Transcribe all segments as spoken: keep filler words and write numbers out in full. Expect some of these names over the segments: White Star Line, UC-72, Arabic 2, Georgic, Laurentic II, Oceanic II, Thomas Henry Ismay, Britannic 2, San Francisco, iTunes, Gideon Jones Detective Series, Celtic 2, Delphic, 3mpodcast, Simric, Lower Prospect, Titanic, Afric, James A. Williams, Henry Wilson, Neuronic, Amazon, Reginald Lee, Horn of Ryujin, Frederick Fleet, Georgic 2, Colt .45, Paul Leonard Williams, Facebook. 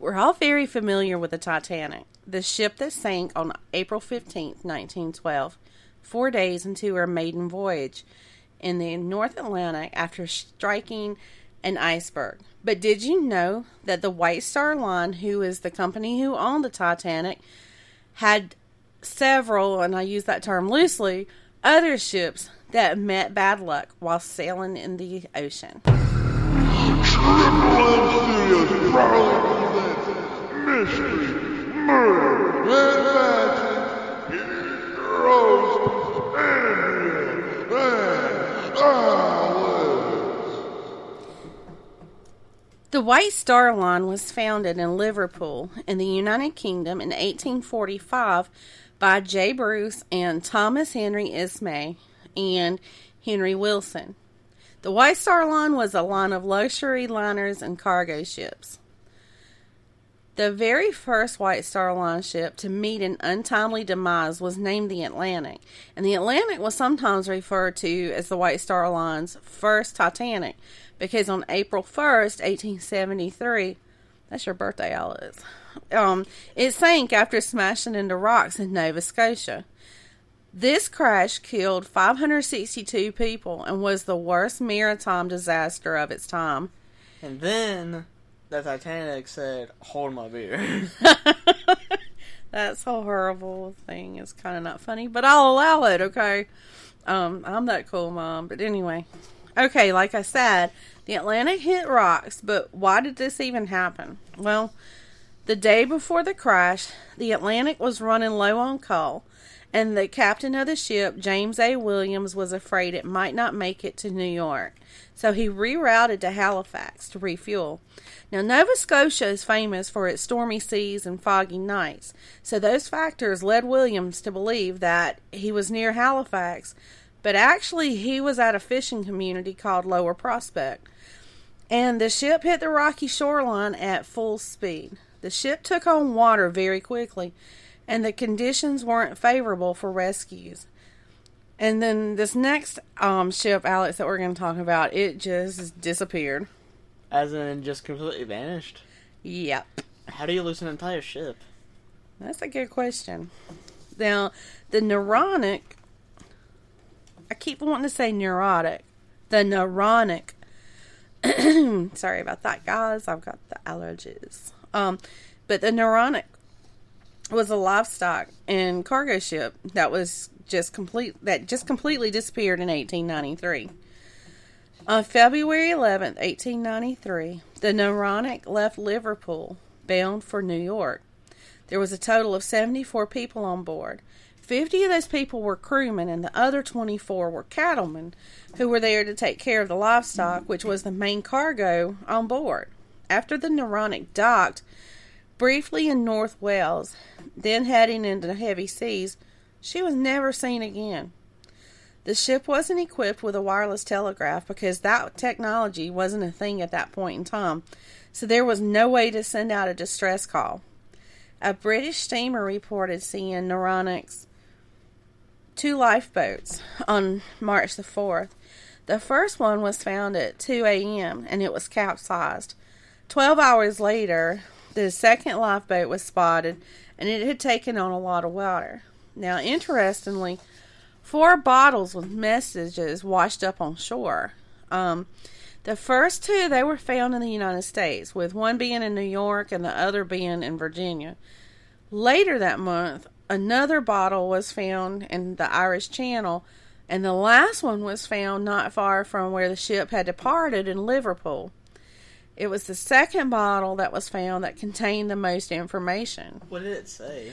We're all very familiar with the Titanic, the ship that sank on April fifteenth, nineteen twelve, four days into her maiden voyage in the North Atlantic after striking an iceberg. But did you know that the White Star Line, who is the company who owned the Titanic, had several, and I use that term loosely, other ships that met bad luck while sailing in the ocean? The White Star Line was founded in Liverpool in the United Kingdom in eighteen forty-five by J. Bruce and Thomas Henry Ismay and Henry Wilson. The White Star Line was a line of luxury liners and cargo ships. The very first White Star Line ship to meet an untimely demise was named the Atlantic, and the Atlantic was sometimes referred to as the White Star Line's first Titanic, because on April first, eighteen seventy-three, that's your birthday, Alice, um, it sank after smashing into rocks in Nova Scotia. This crash killed five hundred sixty-two people and was the worst maritime disaster of its time. And then the Titanic said, "Hold my beer." That's a horrible thing. It's kind of not funny, but I'll allow it, okay? Um, I'm that cool mom, but anyway. Okay, like I said, the Atlantic hit rocks, but why did this even happen? Well, the day before the crash, the Atlantic was running low on coal, and the captain of the ship, James A. Williams, was afraid it might not make it to New York, so he rerouted to Halifax to refuel. Now, Nova Scotia is famous for its stormy seas and foggy nights, so those factors led Williams to believe that he was near Halifax, but actually he was at a fishing community called Lower Prospect, and the ship hit the rocky shoreline at full speed. The ship took on water very quickly, and the conditions weren't favorable for rescues. And then this next um, ship, Alex, that we're going to talk about, it just disappeared. As in just completely vanished? Yep. How do you lose an entire ship? That's a good question. Now, the Neuronic, I keep wanting to say neurotic, the Neuronic, sorry about that, guys, I've got the allergies, um, but the Neuronic was a livestock and cargo ship that was just complete that just completely disappeared in eighteen ninety-three. On February eleventh, eighteen ninety-three, the Neuronic left Liverpool, bound for New York. There was a total of seventy-four people on board. fifty of those people were crewmen, and the other twenty-four were cattlemen who were there to take care of the livestock, which was the main cargo on board. After the Neuronic docked briefly in North Wales, then heading into heavy seas, she was never seen again. The ship wasn't equipped with a wireless telegraph because that technology wasn't a thing at that point in time, so there was no way to send out a distress call. A British steamer reported seeing Neuronic's two lifeboats on March the fourth. The first one was found at two a.m. and it was capsized. Twelve hours later, the second lifeboat was spotted, and it had taken on a lot of water. Now, interestingly, four bottles with messages washed up on shore. Um, the first two, they were found in the United States, with one being in New York and the other being in Virginia. Later that month, another bottle was found in the Irish Channel, and the last one was found not far from where the ship had departed in Liverpool. It was the second bottle that was found that contained the most information. What did it say?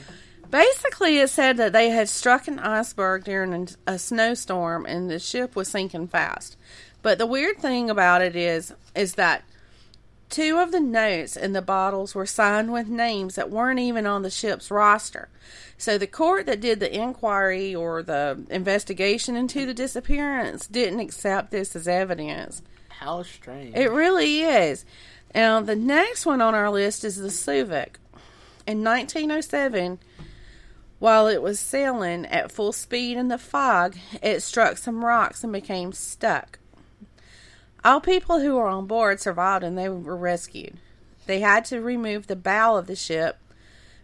Basically, it said that they had struck an iceberg during a snowstorm and the ship was sinking fast. But the weird thing about it is, is that two of the notes in the bottles were signed with names that weren't even on the ship's roster. So the court that did the inquiry or the investigation into the disappearance didn't accept this as evidence. How strange. It really is. Now, the next one on our list is the Simric. In nineteen oh seven, while it was sailing at full speed in the fog, it struck some rocks and became stuck. All people who were on board survived and they were rescued. They had to remove the bow of the ship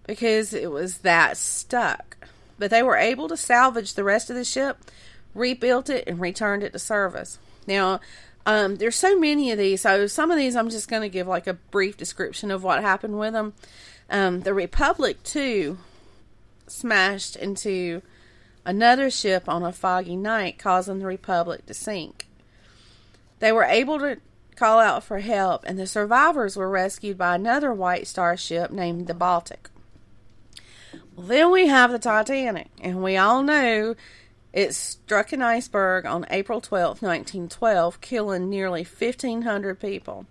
because it was that stuck. But they were able to salvage the rest of the ship, rebuilt it, and returned it to service. Now, um, there's so many of these. So some of these I'm just going to give like a brief description of what happened with them. Um, the Republic two smashed into another ship on a foggy night, causing the Republic to sink. They were able to call out for help, and the survivors were rescued by another White Star ship named the Baltic. Well, then we have the Titanic, and we all know it struck an iceberg on April twelfth, nineteen twelve, killing nearly fifteen hundred people.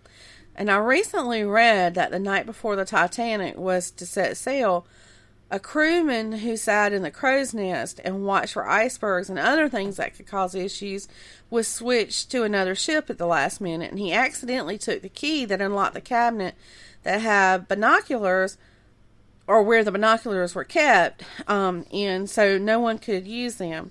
And I recently read that the night before the Titanic was to set sail, a crewman who sat in the crow's nest and watched for icebergs and other things that could cause issues was switched to another ship at the last minute, and he accidentally took the key that unlocked the cabinet that had binoculars, or where the binoculars were kept, um, and so no one could use them.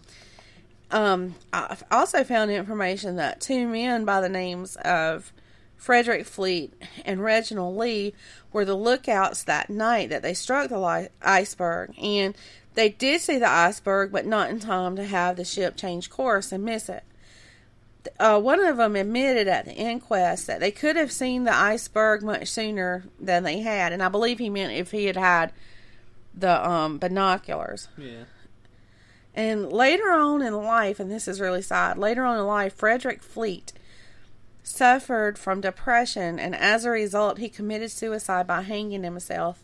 Um, I also found information that two men by the names of Frederick Fleet and Reginald Lee were the lookouts that night that they struck the li- iceberg, and they did see the iceberg, but not in time to have the ship change course and miss it. Uh, one of them admitted at the inquest that they could have seen the iceberg much sooner than they had, and I believe he meant if he had had the um, binoculars. Yeah. And later on in life, and this is really sad, later on in life, Frederick Fleet suffered from depression, and as a result he committed suicide by hanging himself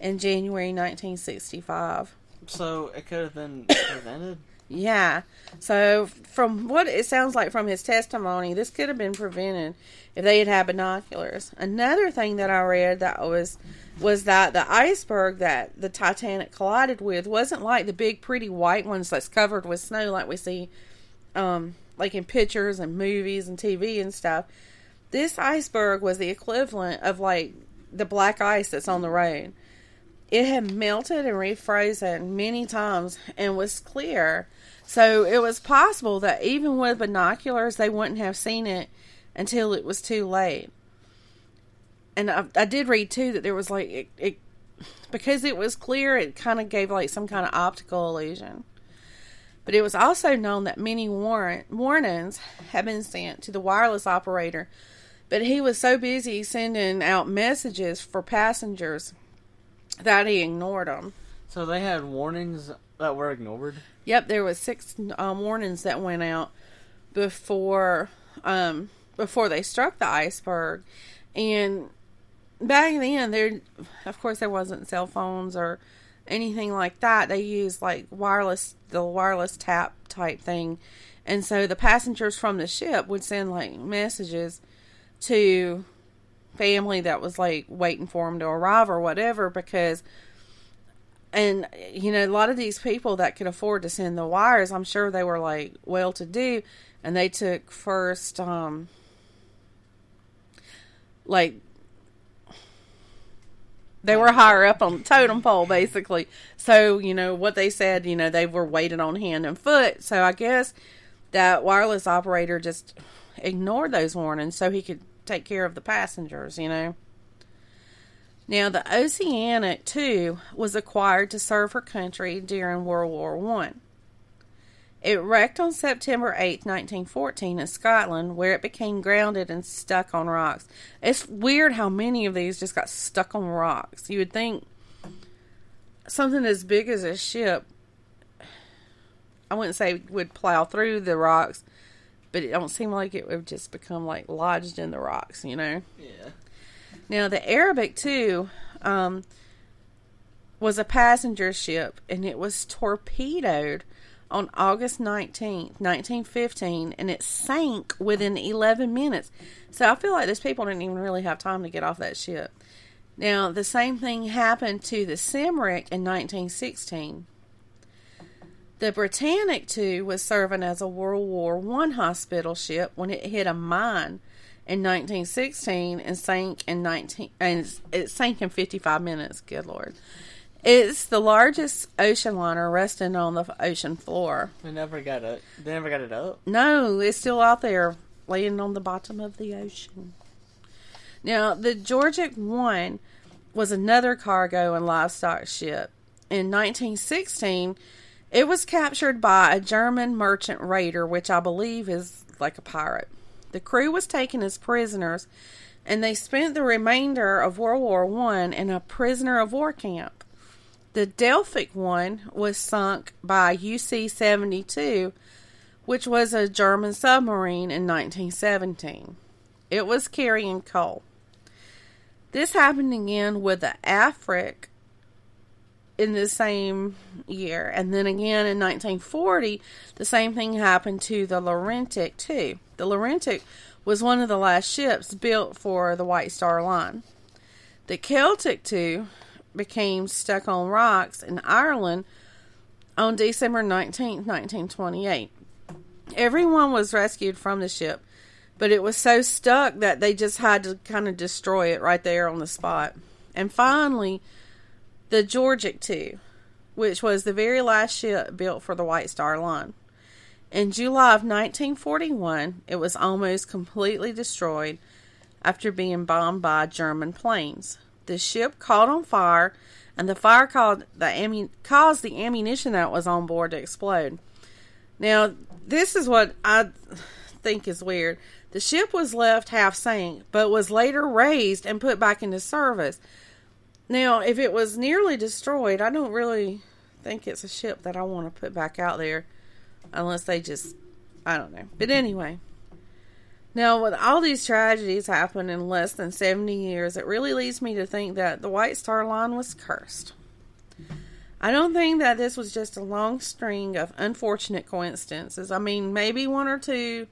in January nineteen sixty-five. So it could have been prevented? Yeah. So from what it sounds like from his testimony, this could have been prevented if they had had binoculars. Another thing that I read that was was that the iceberg that the Titanic collided with wasn't like the big pretty white ones that's covered with snow like we see um like in pictures and movies and T V and stuff. This iceberg was the equivalent of like the black ice that's on the road. It had melted and refrozen many times and was clear. So it was possible that even with binoculars, they wouldn't have seen it until it was too late. And I, I did read too that there was like, it, it because it was clear, it kind of gave like some kind of optical illusion. But it was also known that many warrant, warnings had been sent to the wireless operator, but he was so busy sending out messages for passengers that he ignored them. So they had warnings that were ignored? Yep, there was six um, warnings that went out before um, before they struck the iceberg. And back then, there, of course, there wasn't cell phones or anything like that. They used like wireless, the wireless tap type thing, and so the passengers from the ship would send like messages to family that was like waiting for them to arrive or whatever, because, and you know, a lot of these people that could afford to send the wires, I'm sure they were like well to do, and they took first um like they were higher up on the totem pole, basically. So, you know, what they said, you know, they were weighted on hand and foot. So I guess that wireless operator just ignored those warnings so he could take care of the passengers, you know. Now, the Oceanic two was acquired to serve her country during World War One. It wrecked on September eighth, nineteen fourteen in Scotland, where it became grounded and stuck on rocks. It's weird how many of these just got stuck on rocks. You would think something as big as a ship, I wouldn't say would plow through the rocks, but it don't seem like it would just become like lodged in the rocks, you know? Yeah. Now, the Arabic two um, was a passenger ship, and it was torpedoed on August nineteenth, nineteen fifteen, and it sank within eleven minutes. So I feel like these people didn't even really have time to get off that ship. Now, the same thing happened to the Simric in nineteen sixteen. The Britannic two was serving as a World War One hospital ship when it hit a mine in nineteen sixteen and sank in nineteen and it sank in fifty-five minutes. Good Lord. It's the largest ocean liner resting on the ocean floor. They never got it. They never got it up. No, it's still out there, laying on the bottom of the ocean. Now, the Georgic one was another cargo and livestock ship. In nineteen sixteen, it was captured by a German merchant raider, which I believe is like a pirate. The crew was taken as prisoners, and they spent the remainder of World War One in a prisoner of war camp. The Delphic one was sunk by U C seventy-two, which was a German submarine, in nineteen seventeen. It was carrying coal. This happened again with the Afric in the same year. And then again in nineteen forty, the same thing happened to the Laurentic two. The Laurentic was one of the last ships built for the White Star Line. The Celtic two became stuck on rocks in Ireland on December nineteenth, nineteen twenty-eight. Everyone was rescued from the ship, but it was so stuck that they just had to kind of destroy it right there on the spot. And finally, the Georgic two, which was the very last ship built for the White Star Line. In July of nineteen forty-one, it was almost completely destroyed after being bombed by German planes. The ship caught on fire, and the fire caused the, ammu- caused the ammunition that was on board to explode. Now, this is what I think is weird. The ship was left half sank, but was later raised and put back into service. Now, if it was nearly destroyed, I don't really think it's a ship that I want to put back out there. Unless they just, I don't know. But anyway. Now, with all these tragedies happen in less than seventy years, it really leads me to think that the White Star Line was cursed. I don't think that this was just a long string of unfortunate coincidences. I mean, maybe one or two,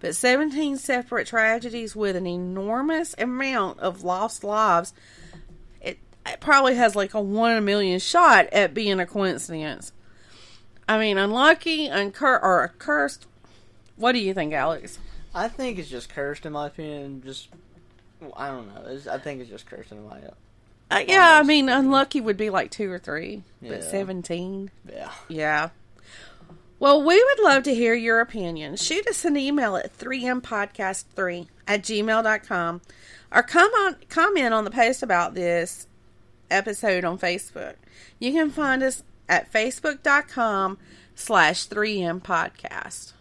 but seventeen separate tragedies with an enormous amount of lost lives. It, it probably has like a one in a million shot at being a coincidence. I mean, unlucky, uncur- or cursed. What do you think, Alex? I think it's just cursed, in my opinion. Just, I don't know. It's, I think it's just cursed, in my opinion. Uh, yeah, I mean, unlucky would be like two or three, yeah. But seventeen. Yeah. Yeah. Well, we would love to hear your opinion. Shoot us an email at three m podcast three at gmail dot com or come on, comment on the post about this episode on Facebook. You can find us at facebook dot com slash three m podcast.